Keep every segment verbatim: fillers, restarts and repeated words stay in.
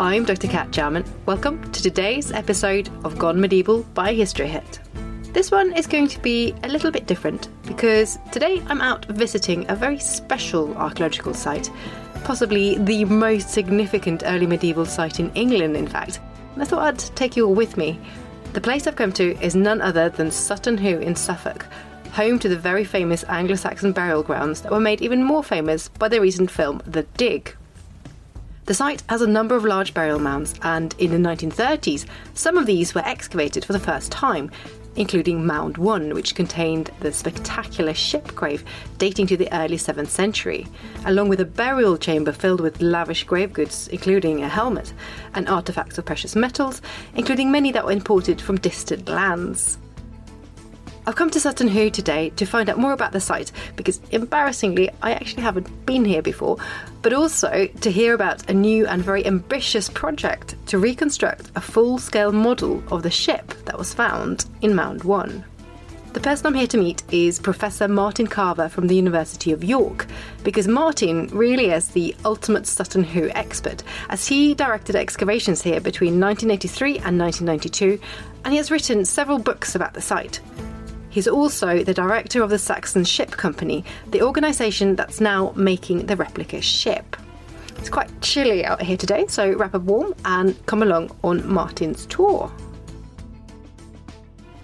I'm Doctor Kat Jarman. Welcome to today's episode of Gone Medieval by History Hit. This one is going to be a little bit different because today I'm out visiting a very special archaeological site, possibly the most significant early medieval site in England, in fact. I thought I'd take you all with me. The place I've come to is none other than Sutton Hoo in Suffolk, home to the very famous Anglo-Saxon burial grounds that were made even more famous by the recent film The Dig. The site has a number of large burial mounds, and in the nineteen thirties, some of these were excavated for the first time, including Mound one, which contained the spectacular ship grave dating to the early seventh century, along with a burial chamber filled with lavish grave goods, including a helmet, and artefacts of precious metals, including many that were imported from distant lands. I've come to Sutton Hoo today to find out more about the site because, embarrassingly, I actually haven't been here before, but also to hear about a new and very ambitious project to reconstruct a full-scale model of the ship that was found in Mound one. The person I'm here to meet is Professor Martin Carver from the University of York, because Martin really is the ultimate Sutton Hoo expert, as he directed excavations here between nineteen eighty-three and nineteen ninety-two, and he has written several books about the site. He's also the director of the Saxon Ship Company, the organisation that's now making the replica ship. It's quite chilly out here today, so wrap up warm and come along on Martin's tour.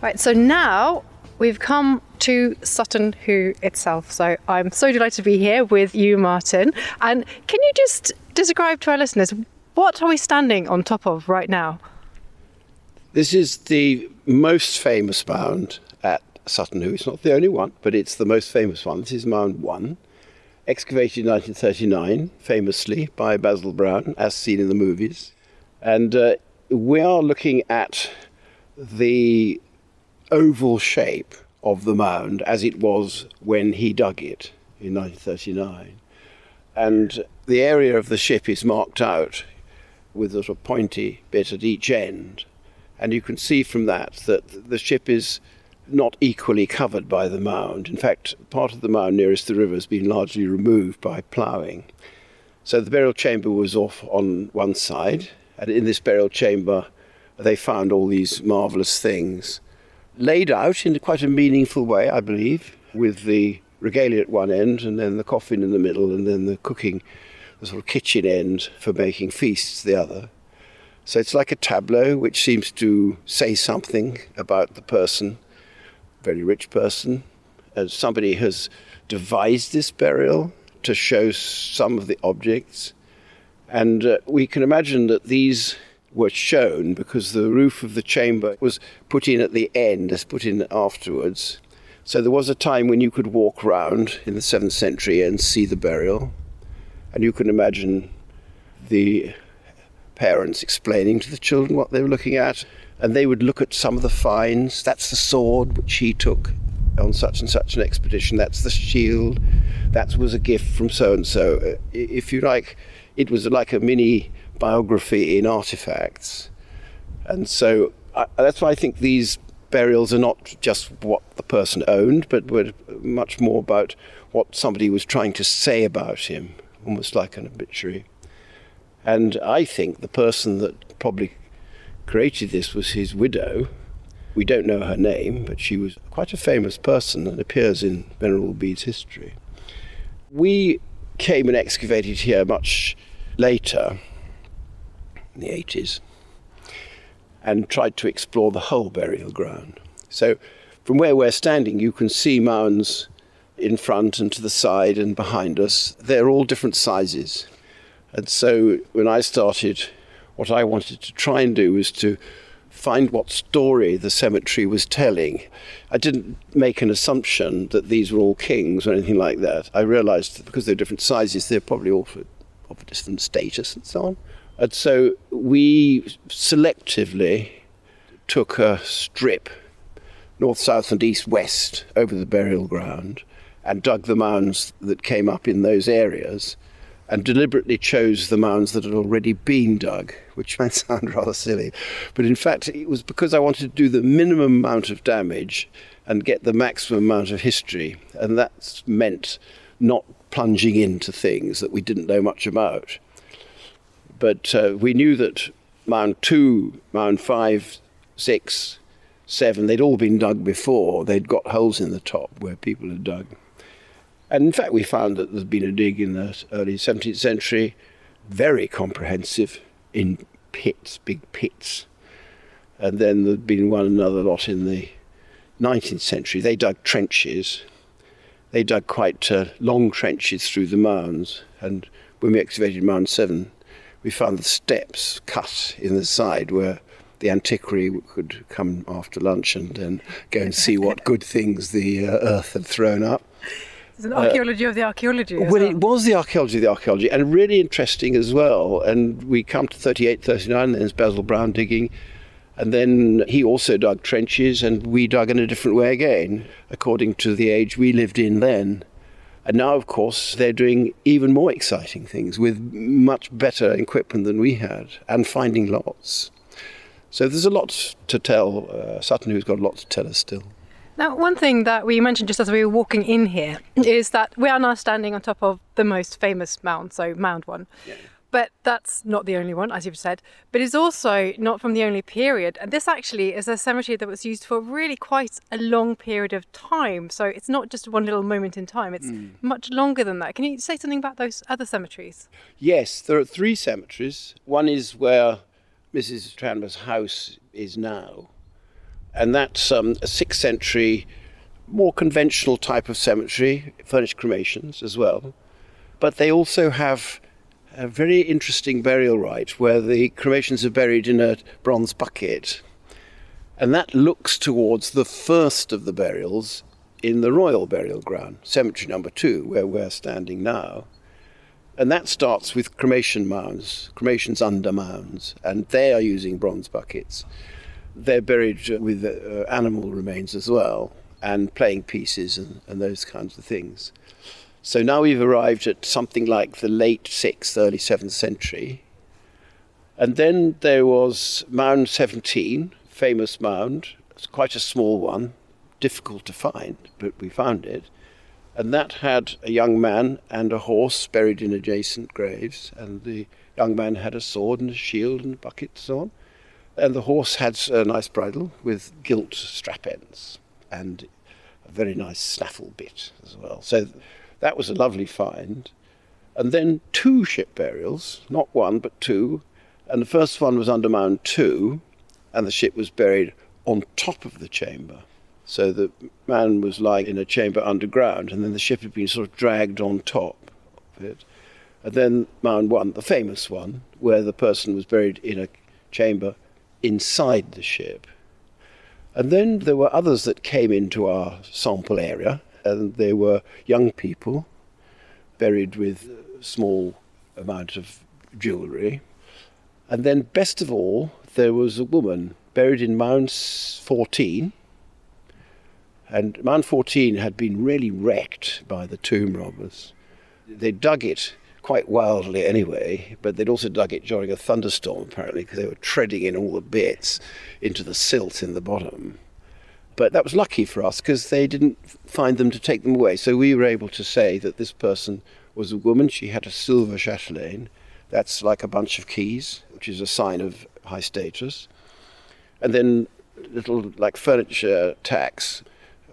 Right, so now we've come to Sutton Hoo itself, so I'm so delighted to be here with you, Martin. And can you just describe to our listeners, what are we standing on top of right now? This is the most famous mound at Sutton Hoo. It's not the only one, but it's the most famous one. This is Mound one, excavated in nineteen thirty-nine, famously by Basil Brown, as seen in the movies. And uh, we are looking at the oval shape of the mound as it was when he dug it in nineteen thirty-nine. And the area of the ship is marked out with a sort of pointy bit at each end. And you can see from that that the ship is not equally covered by the mound. In fact, part of the mound nearest the river has been largely removed by ploughing. So the burial chamber was off on one side, and in this burial chamber they found all these marvellous things, laid out in quite a meaningful way, I believe, with the regalia at one end and then the coffin in the middle and then the cooking, the sort of kitchen end for making feasts, the other. So it's like a tableau which seems to say something about the person, very rich person, and somebody has devised this burial to show some of the objects. And uh, we can imagine that these were shown because the roof of the chamber was put in at the end, as put in afterwards. So there was a time when you could walk round in the seventh century and see the burial. And you can imagine the parents explaining to the children what they were looking at, and they would look at some of the finds. That's the sword which he took on such and such an expedition. That's the shield. That was a gift from so-and-so. If you like, it was like a mini biography in artifacts. And so I, that's why I think these burials are not just what the person owned, but were much more about what somebody was trying to say about him, almost like an obituary. And I think the person that probably created this was his widow. We don't know her name, but she was quite a famous person and appears in Venerable Bede's history. We came and excavated here much later, in the eighties, and tried to explore the whole burial ground. So from where we're standing, you can see mounds in front and to the side and behind us, they're all different sizes. And so when I started, what I wanted to try and do was to find what story the cemetery was telling. I didn't make an assumption that these were all kings or anything like that. I realised that because they're different sizes, they're probably all of a different status and so on. And so we selectively took a strip, north, south and east, west, over the burial ground and dug the mounds that came up in those areas and deliberately chose the mounds that had already been dug, which might sound rather silly. But in fact, it was because I wanted to do the minimum amount of damage and get the maximum amount of history. And that meant not plunging into things that we didn't know much about. But uh, we knew that Mound two, Mound five, six, seven, they'd all been dug before. They'd got holes in the top where people had dug. And in fact, we found that there'd been a dig in the early seventeenth century, very comprehensive, in pits, big pits. And then there'd been one another lot in the nineteenth century. They dug trenches. They dug quite uh, long trenches through the mounds. And when we excavated Mound seven, we found the steps cut in the side where the antiquary could come after lunch and then go and see what good things the uh, earth had thrown up. It's an archaeology uh, of the archaeology. Well, it was the archaeology of the archaeology, and really interesting as well. And we come to thirty-eight, thirty-nine, there's Basil Brown digging. And then he also dug trenches, and we dug in a different way again, according to the age we lived in then. And now, of course, they're doing even more exciting things with much better equipment than we had, and finding lots. So there's a lot to tell. Uh, Sutton Hoo's got a lot to tell us still. Now, one thing that we mentioned just as we were walking in here is that we are now standing on top of the most famous mound, so Mound one. Yeah. But that's not the only one, as you've said, but it's also not from the only period. And this actually is a cemetery that was used for really quite a long period of time. So it's not just one little moment in time, it's mm. much longer than that. Can you say something about those other cemeteries? Yes, there are three cemeteries. One is where Missus Tranmer's house is now. And that's um, a sixth century, more conventional type of cemetery, furnished cremations as well. But they also have a very interesting burial rite where the cremations are buried in a bronze bucket. And that looks towards the first of the burials in the Royal Burial Ground, Cemetery Number Two, where we're standing now. And that starts with cremation mounds, cremations under mounds, and they are using bronze buckets. They're buried with uh, animal remains as well, and playing pieces and, and those kinds of things. So now we've arrived at something like the late sixth, early seventh century. And then there was Mound seventeen, famous mound. It's quite a small one, difficult to find, but we found it. And that had a young man and a horse buried in adjacent graves. And the young man had a sword and a shield and a bucket and so on. And the horse had a nice bridle with gilt strap ends and a very nice snaffle bit as well. So that was a lovely find. And then two ship burials, not one, but two. And the first one was under Mound two, and the ship was buried on top of the chamber. So the man was lying in a chamber underground, and then the ship had been sort of dragged on top of it. And then Mound one, the famous one, where the person was buried in a chamber inside the ship. And then there were others that came into our sample area, and they were young people buried with a small amount of jewellery. And then best of all, there was a woman buried in Mound fourteen. And Mound fourteen had been really wrecked by the tomb robbers. They dug it quite wildly anyway, but they'd also dug it during a thunderstorm, apparently, because they were treading in all the bits into the silt in the bottom. But that was lucky for us because they didn't find them to take them away. So we were able to say that this person was a woman. She had a silver chatelaine. That's like a bunch of keys, which is a sign of high status. And then little like furniture tacks,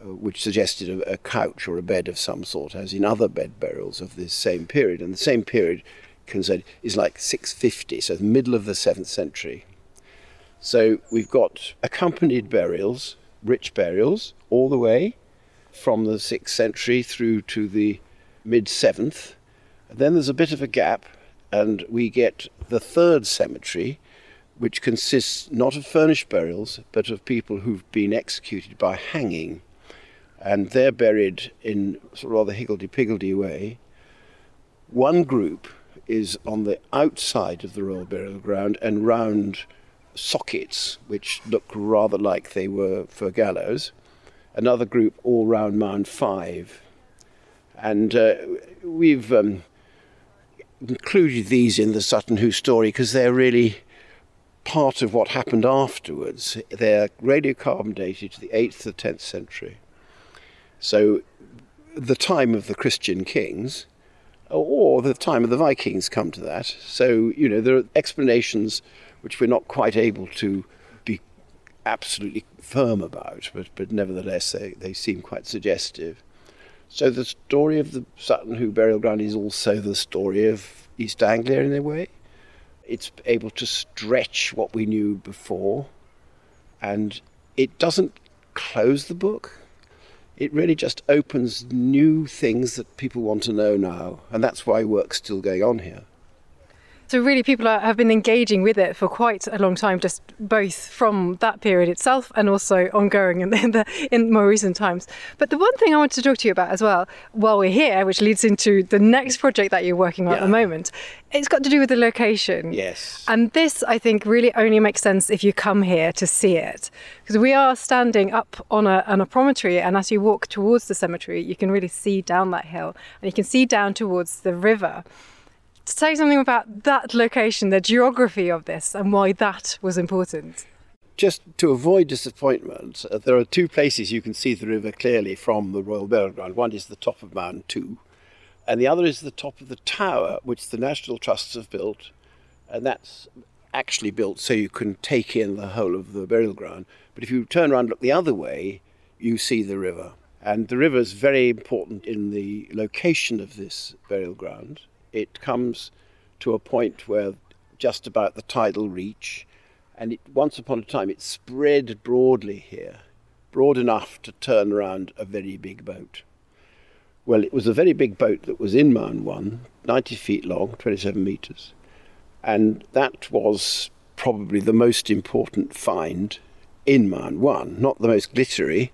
which suggested a, a couch or a bed of some sort, as in other bed burials of this same period. And the same period concerned is like six fifty, so the middle of the seventh century. So we've got accompanied burials, rich burials, all the way, from the sixth century through to the mid-seventh. Then there's a bit of a gap, and we get the third cemetery, which consists not of furnished burials, but of people who've been executed by hanging. And they're buried in sort of rather higgledy-piggledy way. One group is on the outside of the Royal Burial Ground and round sockets, which look rather like they were for gallows. Another group all round Mound five. And uh, we've um, included these in the Sutton Hoo story because they're really part of what happened afterwards. They're radiocarbon dated to the eighth to tenth century. So the time of the Christian kings, or the time of the Vikings, come to that. So, you know, there are explanations which we're not quite able to be absolutely firm about, but, but nevertheless they, they seem quite suggestive. So the story of the Sutton Hoo burial ground is also the story of East Anglia in a way. It's able to stretch what we knew before, and it doesn't close the book. It really just opens new things that people want to know now, and that's why work's still going on here. So really people are, have been engaging with it for quite a long time, just both from that period itself and also ongoing in, the, in, the, in more recent times. But the one thing I want to talk to you about as well, while we're here, which leads into the next project that you're working on yeah. at the moment, it's got to do with the location. Yes. And this, I think, really only makes sense if you come here to see it. Because we are standing up on a, on a promontory, and as you walk towards the cemetery, you can really see down that hill, and you can see down towards the river. To say something about that location, the geography of this, and why that was important. Just to avoid disappointment, uh, there are two places you can see the river clearly from the Royal Burial Ground. One is the top of Mound two, and the other is the top of the tower, which the National Trusts have built, and that's actually built so you can take in the whole of the burial ground. But if you turn around and look the other way, you see the river. And the river is very important in the location of this burial ground. It comes to a point where just about the tidal reach, and it, once upon a time it spread broadly here, broad enough to turn around a very big boat. Well, it was a very big boat that was in Mound one, ninety feet long, twenty-seven metres, and that was probably the most important find in Mound one, not the most glittery,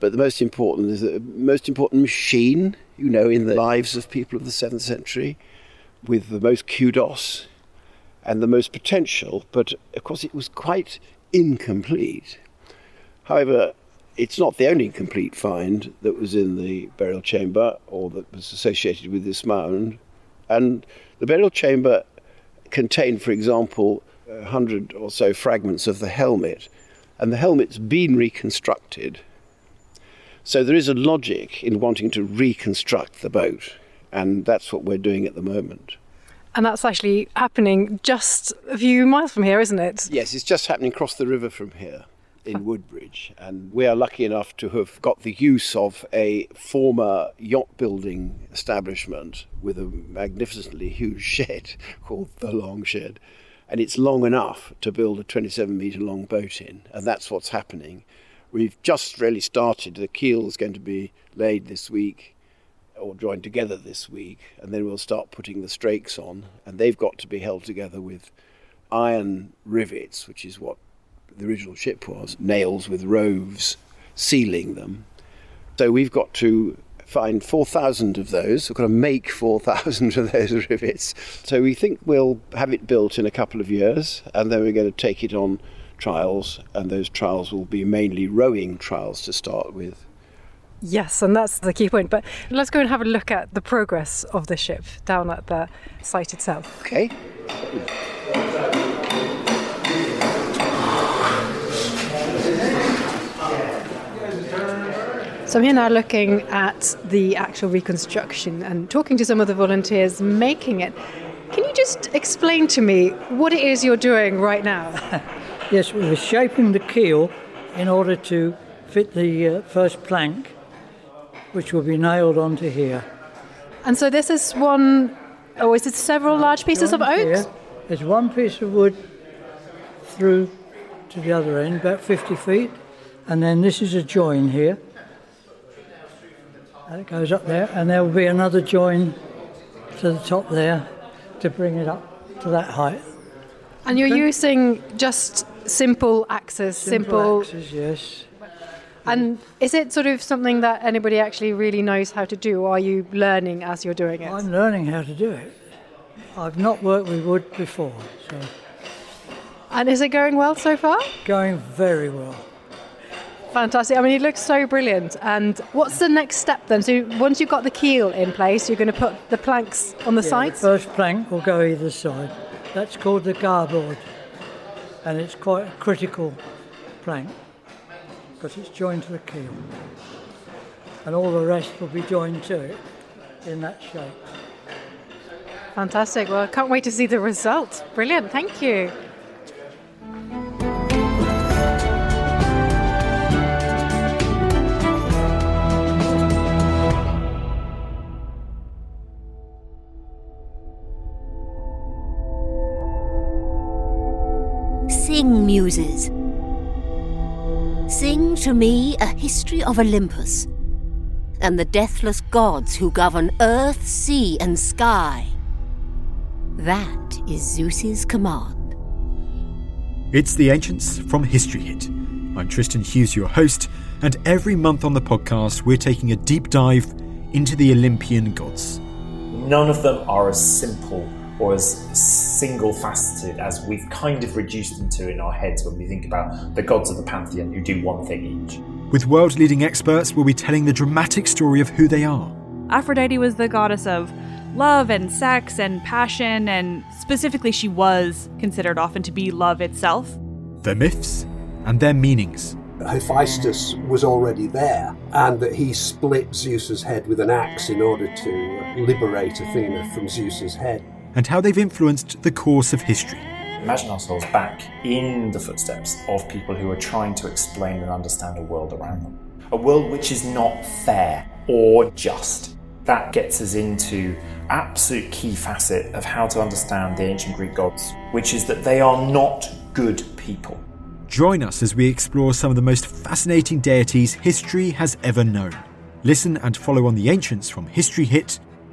but the most important is the most important machine, you know, in the lives of people of the seventh century, with the most kudos and the most potential, but of course it was quite incomplete. However, it's not the only complete find that was in the burial chamber or that was associated with this mound. And the burial chamber contained, for example, a hundred or so fragments of the helmet, and the helmet's been reconstructed. So there is a logic in wanting to reconstruct the boat, and that's what we're doing at the moment. And that's actually happening just a few miles from here, isn't it? Yes, it's just happening across the river from here in Woodbridge, and we are lucky enough to have got the use of a former yacht building establishment with a magnificently huge shed called the Long Shed, and it's long enough to build a twenty-seven metre long boat in, and that's what's happening. We've just really started. The keel's going to be laid this week, or joined together this week, and then we'll start putting the strakes on, and they've got to be held together with iron rivets, which is what the original ship was, nails with roves sealing them. So we've got to find four thousand of those. We've got to make four thousand of those rivets. So we think we'll have it built in a couple of years, and then we're going to take it on trials, and those trials will be mainly rowing trials to start with. Yes, and that's the key point. But let's go and have a look at the progress of the ship down at the site itself. Okay. So I'm here now looking at the actual reconstruction and talking to some of the volunteers making it. Can you just explain to me what it is you're doing right now? Yes, we were shaping the keel in order to fit the uh, first plank, which will be nailed onto here. And so this is one, or oh, is it several large pieces of oak? Here, there's one piece of wood through to the other end, about fifty feet, and then this is a join here, and it goes up there, and there will be another join to the top there to bring it up to that height. And you're using just simple axes, simple... simple axes, yes. And is it sort of something that anybody actually really knows how to do, or are you learning as you're doing it? I'm learning how to do it. I've not worked with wood before, so... And is it going well so far? Going very well. Fantastic. I mean, it looks so brilliant. And what's the next step then? So once you've got the keel in place, you're going to put the planks on the yeah, sides? The first plank will go either side. That's called the garboard. And it's quite a critical plank because it's joined to the keel. And all the rest will be joined to it in that shape. Fantastic. Well, I can't wait to see the result. Brilliant. Thank you. Sing, Muses. Sing to me a history of Olympus and the deathless gods who govern earth, sea, and sky. That is Zeus's command. It's The Ancients from History Hit. I'm Tristan Hughes, your host, and every month on the podcast we're taking a deep dive into the Olympian gods. None of them are as simple or as single-faceted as we've kind of reduced them to in our heads when we think about the gods of the pantheon who do one thing each. With world-leading experts, we'll be telling the dramatic story of who they are. Aphrodite was the goddess of love and sex and passion, and specifically she was considered often to be love itself. Their myths and their meanings. Hephaestus was already there, and that he split Zeus's head with an axe in order to liberate Athena from Zeus's head. And how they've influenced the course of history. Imagine ourselves back in the footsteps of people who are trying to explain and understand a world around them. A world which is not fair or just. That gets us into absolute key facet of how to understand the ancient Greek gods, which is that they are not good people. Join us as we explore some of the most fascinating deities history has ever known. Listen and follow on The Ancients from History Hit,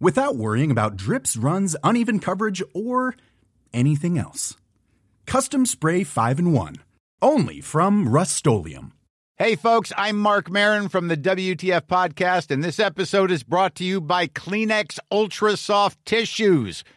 without worrying about drips, runs, uneven coverage, or anything else. Custom Spray five in one, only from Rust-Oleum. Hey folks, I'm Mark Maron from the W T F Podcast, and this episode is brought to you by Kleenex Ultra Soft Tissues,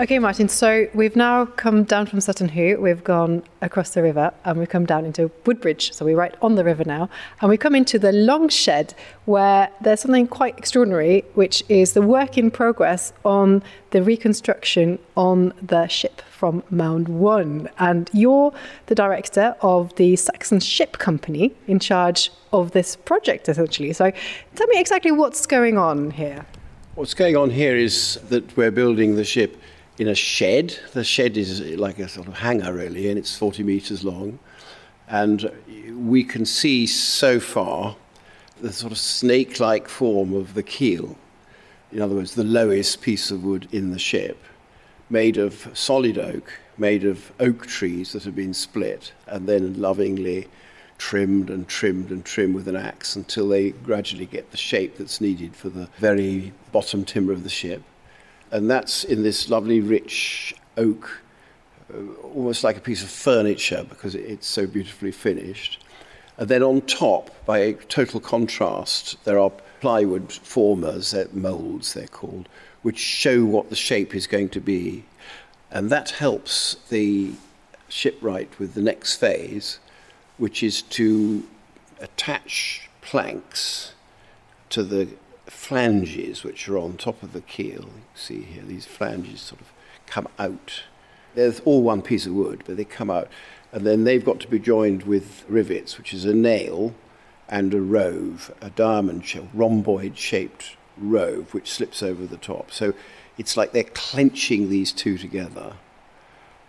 Okay, Martin, so we've now come down from Sutton Hoo, we've gone across the river and we've come down into Woodbridge, so we're right on the river now, and we come into the long shed where there's something quite extraordinary, which is the work in progress on the reconstruction on the ship from Mound one. And you're the director of the Saxon Ship Company in charge of this project, essentially. So tell me exactly what's going on here. What's going on here is that we're building the ship in a shed. The shed is like a sort of hangar, really, and it's forty metres long. And we can see so far the sort of snake-like form of the keel. In other words, the lowest piece of wood in the ship, made of solid oak, made of oak trees that have been split and then lovingly trimmed and trimmed and trimmed with an axe until they gradually get the shape that's needed for the very bottom timber of the ship. And that's in this lovely, rich oak, almost like a piece of furniture because it's so beautifully finished. And then on top, by total contrast, there are plywood formers, moulds they're called, which show what the shape is going to be. And that helps the shipwright with the next phase, which is to attach planks to the flanges which are on top of the keel. You can see here, these flanges sort of come out. They're all one piece of wood, but they come out. And then they've got to be joined with rivets, which is a nail and a rove, a diamond shaped, rhomboid-shaped rove, which slips over the top. So it's like they're clenching these two together.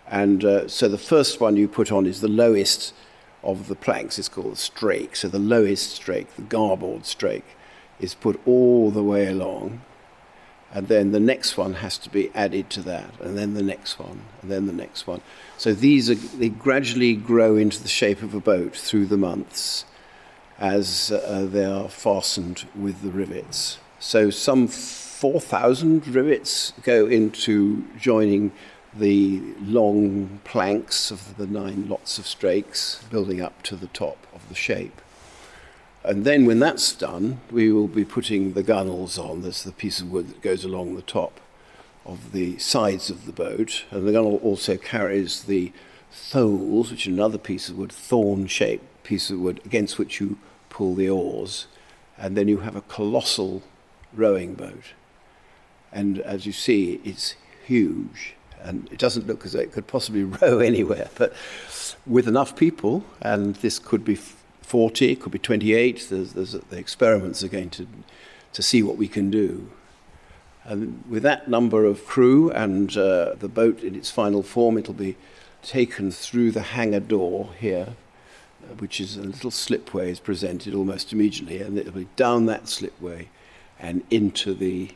And uh, so the first one you put on is the lowest of the planks. It's called the strake. So the lowest strake, the garboard strake, is put all the way along. And then the next one has to be added to that, and then the next one, and then the next one. So these are, they gradually grow into the shape of a boat through the months as uh, they are fastened with the rivets. So some four thousand rivets go into joining the long planks of the nine lots of strakes, building up to the top of the shape. And then when that's done, we will be putting the gunwales on. That's the piece of wood that goes along the top of the sides of the boat. And the gunwale also carries the tholes, which is another piece of wood, thorn-shaped piece of wood, against which you pull the oars. And then you have a colossal rowing boat. And as you see, it's huge. And it doesn't look as though it could possibly row anywhere. But with enough people, and this could be forty, it could be twenty-eight. There's, there's, the experiments are going to to see what we can do. And with that number of crew and uh, the boat in its final form, it'll be taken through the hangar door here, which is a little slipway is presented almost immediately, and it'll be down that slipway and into the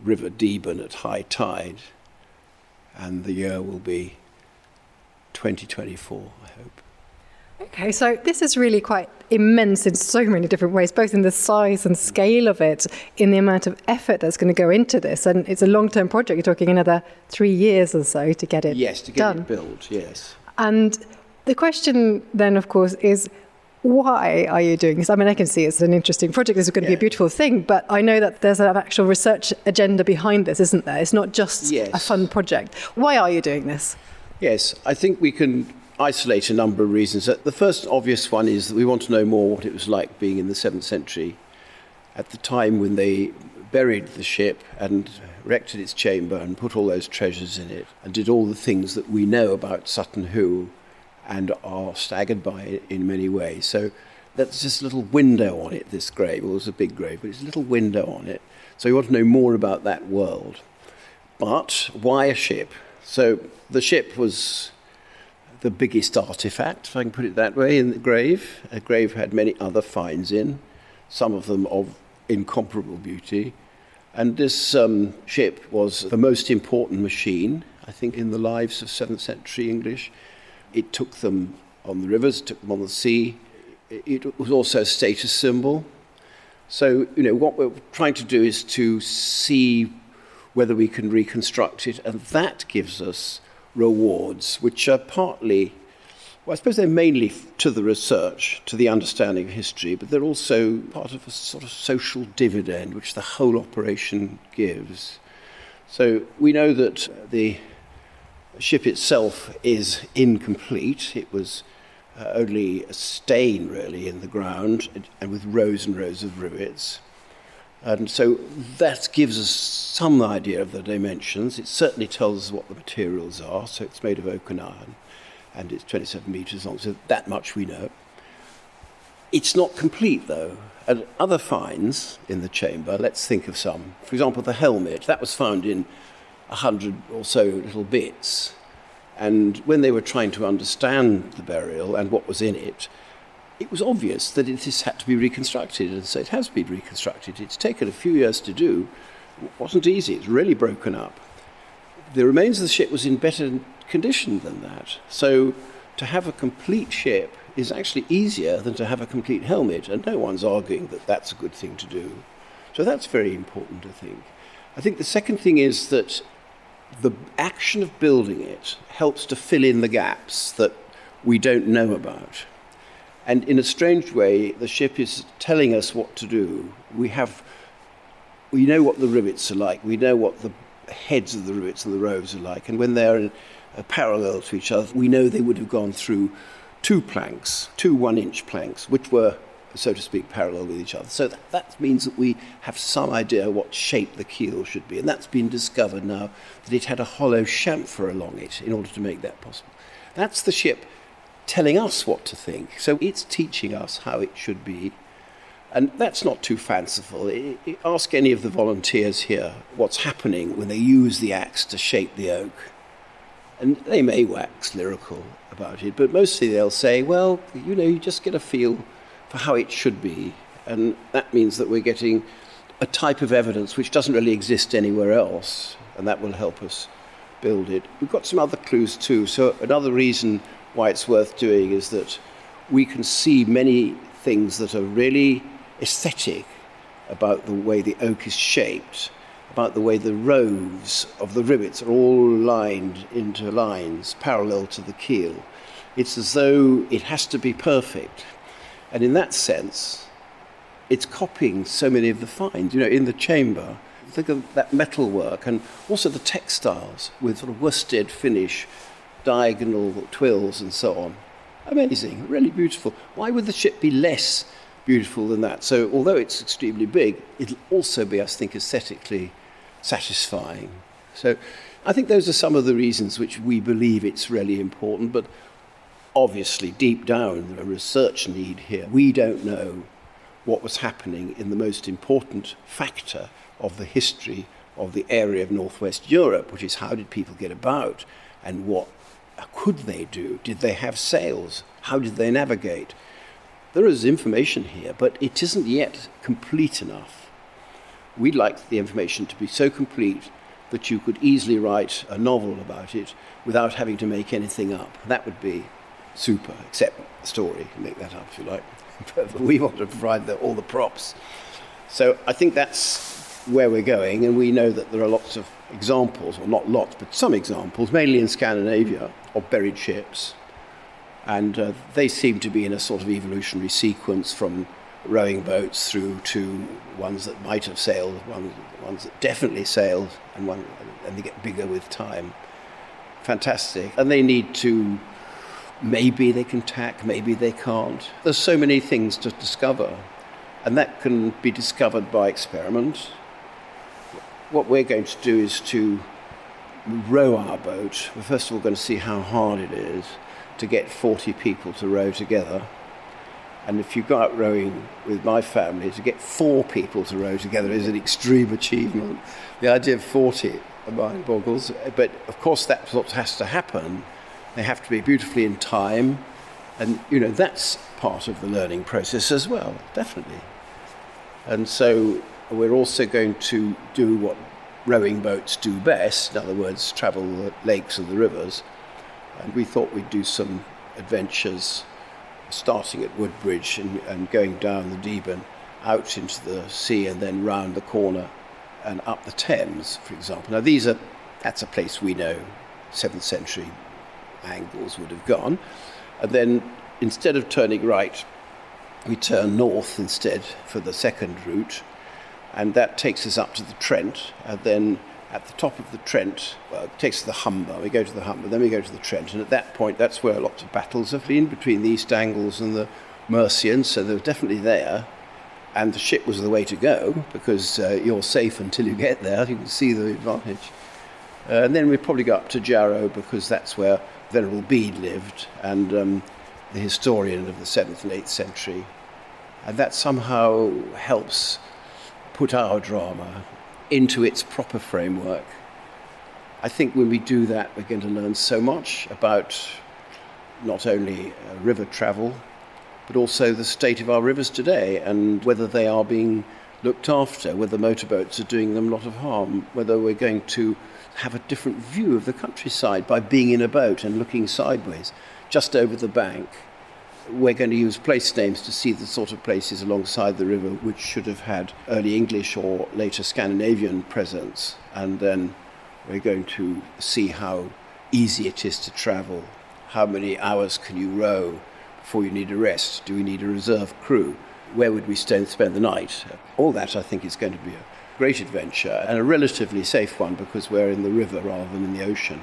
River Deben at high tide. And the year will be twenty twenty-four, I hope. Okay, so this is really quite immense in so many different ways, both in the size and scale of it, in the amount of effort that's going to go into this. And it's a long-term project. You're talking another three years or so to get it done. Yes, to get it built, yes. And the question then, of course, is why are you doing this? I mean, I can see it's an interesting project. This is going to yeah. be a beautiful thing, but I know that there's an actual research agenda behind this, isn't there? It's not just yes. a fun project. Why are you doing this? Yes, I think we can isolate a number of reasons. The first obvious one is that we want to know more what it was like being in the seventh century, at the time when they buried the ship and erected its chamber and put all those treasures in it and did all the things that we know about Sutton Hoo and are staggered by it in many ways. So that's just a little window on it, this grave. Well, it's a big grave, but it's a little window on it. So you want to know more about that world. But why a ship? So the ship was the biggest artifact, if I can put it that way, in the grave. A grave had many other finds in, some of them of incomparable beauty. And this um, ship was the most important machine, I think, in the lives of seventh century English. It took them on the rivers, it took them on the sea. It was also a status symbol. So, you know, what we're trying to do is to see whether we can reconstruct it, and that gives us rewards, which are partly, well, I suppose they're mainly to the research, to the understanding of history, but they're also part of a sort of social dividend which the whole operation gives. So we know that the ship itself is incomplete. It was uh, only a stain, really, in the ground, and, and with rows and rows of rivets. And so that gives us some idea of the dimensions. It certainly tells us what the materials are. So it's made of oak and iron, and it's twenty-seven metres long, so that much we know. It's not complete, though. And other finds in the chamber, let's think of some. For example, the helmet. That was found in a hundred or so little bits. And when they were trying to understand the burial and what was in it, it was obvious that this had to be reconstructed, and so it has been reconstructed. It's taken a few years to do. It wasn't easy. It's really broken up. The remains of the ship was in better condition than that. So to have a complete ship is actually easier than to have a complete helmet, and no one's arguing that that's a good thing to do. So that's very important, I think. I think the second thing is that the action of building it helps to fill in the gaps that we don't know about. And in a strange way, the ship is telling us what to do. We have, we know what the rivets are like. We know what the heads of the rivets and the roves are like. And when they're in, uh, parallel to each other, we know they would have gone through two planks, two one-inch planks, which were, so to speak, parallel with each other. So that, that means that we have some idea what shape the keel should be. And that's been discovered now, that it had a hollow chamfer along it in order to make that possible. That's the ship telling us what to think. So it's teaching us how it should be. And that's not too fanciful. It, it, ask any of the volunteers here what's happening when they use the axe to shape the oak. And they may wax lyrical about it, but mostly they'll say, well, you know, you just get a feel for how it should be. And that means that we're getting a type of evidence which doesn't really exist anywhere else, and that will help us build it. We've got some other clues too. So another reason why it's worth doing is that we can see many things that are really aesthetic about the way the oak is shaped, about the way the roves of the rivets are all lined into lines parallel to the keel. It's as though it has to be perfect. And in that sense, it's copying so many of the finds, you know, in the chamber. Think of that metalwork and also the textiles with sort of worsted finish, diagonal twills and so on. Amazing, really beautiful. Why would the ship be less beautiful than that? So although it's extremely big, it'll also be, I think, aesthetically satisfying. So I think those are some of the reasons which we believe it's really important, but obviously, deep down, there's a research need here. We don't know what was happening in the most important factor of the history of the area of Northwest Europe, which is how did people get about and what could they do? Did they have sails? How did they navigate? There is information here, but it isn't yet complete enough. We'd like the information to be so complete that you could easily write a novel about it without having to make anything up. That would be super, except the story, make that up if you like. But we want to provide the, all the props. So I think that's where we're going, and we know that there are lots of examples, or not lots, but some examples, mainly in Scandinavia, of buried ships. And uh, they seem to be in a sort of evolutionary sequence from rowing boats through to ones that might have sailed, ones, ones that definitely sailed, and, one, and they get bigger with time. Fantastic. And they need to... Maybe they can tack, maybe they can't. There's so many things to discover, and that can be discovered by experiment. What we're going to do is to row our boat. We're first of all going to see how hard it is to get forty people to row together. And if you go out rowing with my family, to get four people to row together is an extreme achievement. The idea of forty, mind boggles. But of course that's what has to happen. They have to be beautifully in time. And, you know, that's part of the learning process as well, definitely. And so we're also going to do what rowing boats do best, in other words, travel the lakes and the rivers. And we thought we'd do some adventures, starting at Woodbridge and, and going down the Deben, out into the sea and then round the corner and up the Thames, for example. Now, these are, that's a place we know, seventh century Angles would have gone, and then instead of turning right we turn north instead for the second route, and that takes us up to the Trent, and then at the top of the Trent, well, it takes us to the Humber. We go to the Humber, then we go to the Trent, and at that point that's where lots of battles have been between the East Angles and the Mercians, so they were definitely there, and the ship was the way to go because uh, you're safe until you get there. You can see the advantage. Uh, and then we probably go up to Jarrow because that's where Venerable Bede lived, and um, the historian of the seventh and eighth century. And that somehow helps put our drama into its proper framework. I think when we do that, we're going to learn so much about not only uh, river travel, but also the state of our rivers today and whether they are being looked after, whether motorboats are doing them a lot of harm, whether we're going to have a different view of the countryside by being in a boat and looking sideways just over the bank. We're going to use place names to see the sort of places alongside the river which should have had early English or later Scandinavian presence, and then we're going to see how easy it is to travel. How many hours can you row before you need a rest? Do we need a reserve crew? Where would we stay and spend the night? All that, I think, is going to be a great adventure and a relatively safe one because we're in the river rather than in the ocean.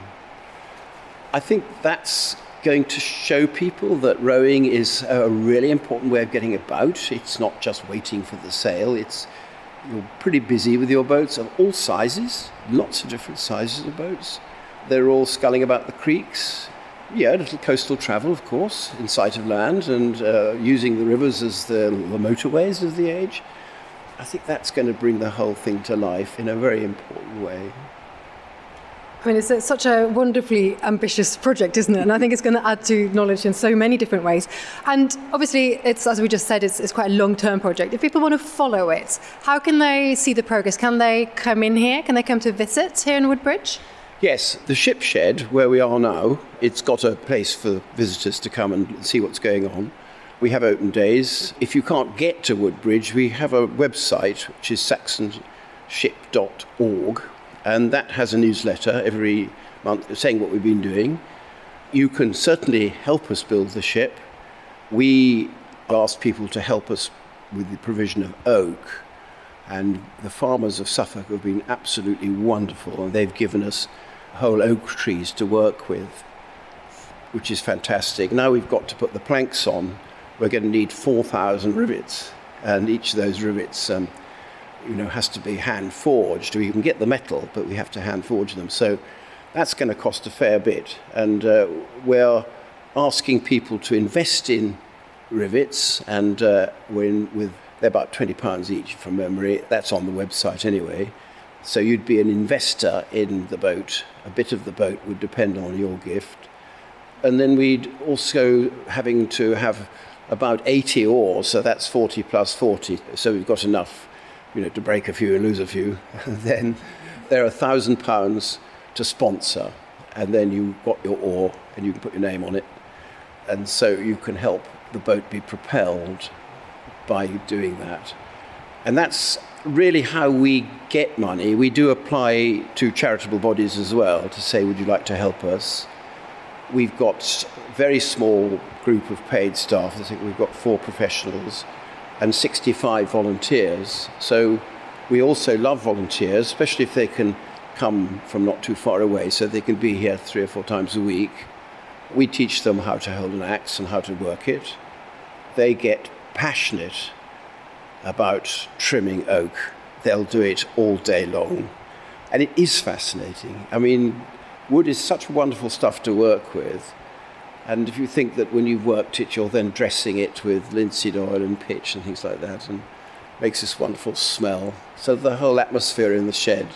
I think that's going to show people that rowing is a really important way of getting about. It's not just waiting for the sail. It's you're pretty busy with your boats of all sizes, lots of different sizes of boats. They're all sculling about the creeks. Yeah, a little coastal travel, of course, in sight of land and uh, using the rivers as the, the motorways of the age. I think that's going to bring the whole thing to life in a very important way. I mean, it's a, such a wonderfully ambitious project, isn't it? And I think it's going to add to knowledge in so many different ways. And obviously, it's as we just said, it's, it's quite a long-term project. If people want to follow it, how can they see the progress? Can they come in here? Can they come to visit here in Woodbridge? Yes, the ship shed, where we are now, it's got a place for visitors to come and see what's going on. We have open days. If you can't get to Woodbridge, we have a website, which is saxon ship dot org, and that has a newsletter every month saying what we've been doing. You can certainly help us build the ship. We asked people to help us with the provision of oak, and the farmers of Suffolk have been absolutely wonderful, and they've given us whole oak trees to work with, which is fantastic. Now we've got to put the planks on. We're going to need four thousand rivets, and each of those rivets um, you know, has to be hand-forged. We can get the metal, but we have to hand-forge them. So that's going to cost a fair bit, and uh, we're asking people to invest in rivets, and uh, we're in with they're about twenty pounds each from memory. That's on the website anyway. So you'd be an investor in the boat. A bit of the boat would depend on your gift. And then we'd also having to have about eighty oars, so that's forty plus forty. So we've got enough, you know, to break a few and lose a few. And then there are one thousand pounds to sponsor. And then you've got your oar and you can put your name on it. And so you can help the boat be propelled by doing that. And that's really how we get money. We do apply to charitable bodies as well to say, would you like to help us? We've got a very small group of paid staff. I think we've got four professionals and sixty-five volunteers. So we also love volunteers, especially if they can come from not too far away, so they can be here three or four times a week. We teach them how to hold an axe and how to work it. They get passionate about trimming oak. They'll do it all day long. And it is fascinating. I mean, wood is such wonderful stuff to work with. And if you think that when you've worked it, you're then dressing it with linseed oil and pitch and things like that, and makes this wonderful smell. So the whole atmosphere in the shed.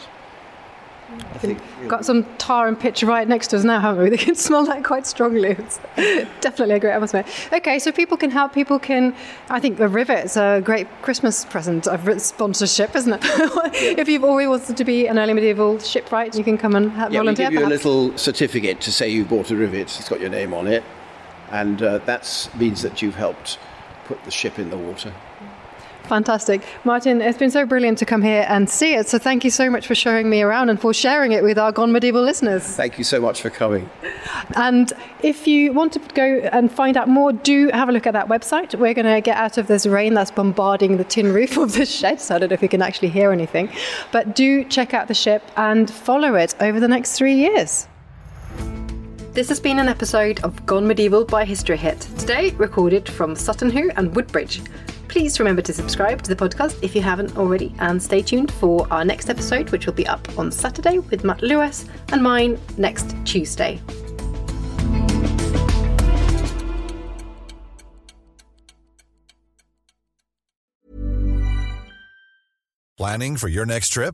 I think we've got some tar and pitch right next to us now, haven't we? They can smell that quite strongly. It's definitely a great atmosphere. Okay, so people can help. People can. I think the rivet's a great Christmas present of sponsorship, isn't it? If you've always wanted to be an early medieval shipwright, you can come and help yeah, volunteer. Yeah, we give you perhaps a little certificate to say you bought a rivet. It's got your name on it, and uh, that means that you've helped put the ship in the water. Fantastic. Martin, it's been so brilliant to come here and see it. So thank you so much for showing me around and for sharing it with our Gone Medieval listeners. Thank you so much for coming. And if you want to go and find out more, do have a look at that website. We're going to get out of this rain that's bombarding the tin roof of the shed, so I don't know if you can actually hear anything. But do check out the ship and follow it over the next three years. This has been an episode of Gone Medieval by History Hit. Today, recorded from Sutton Hoo and Woodbridge. Please remember to subscribe to the podcast if you haven't already, and stay tuned for our next episode, which will be up on Saturday with Matt Lewis and mine next Tuesday. Planning for your next trip?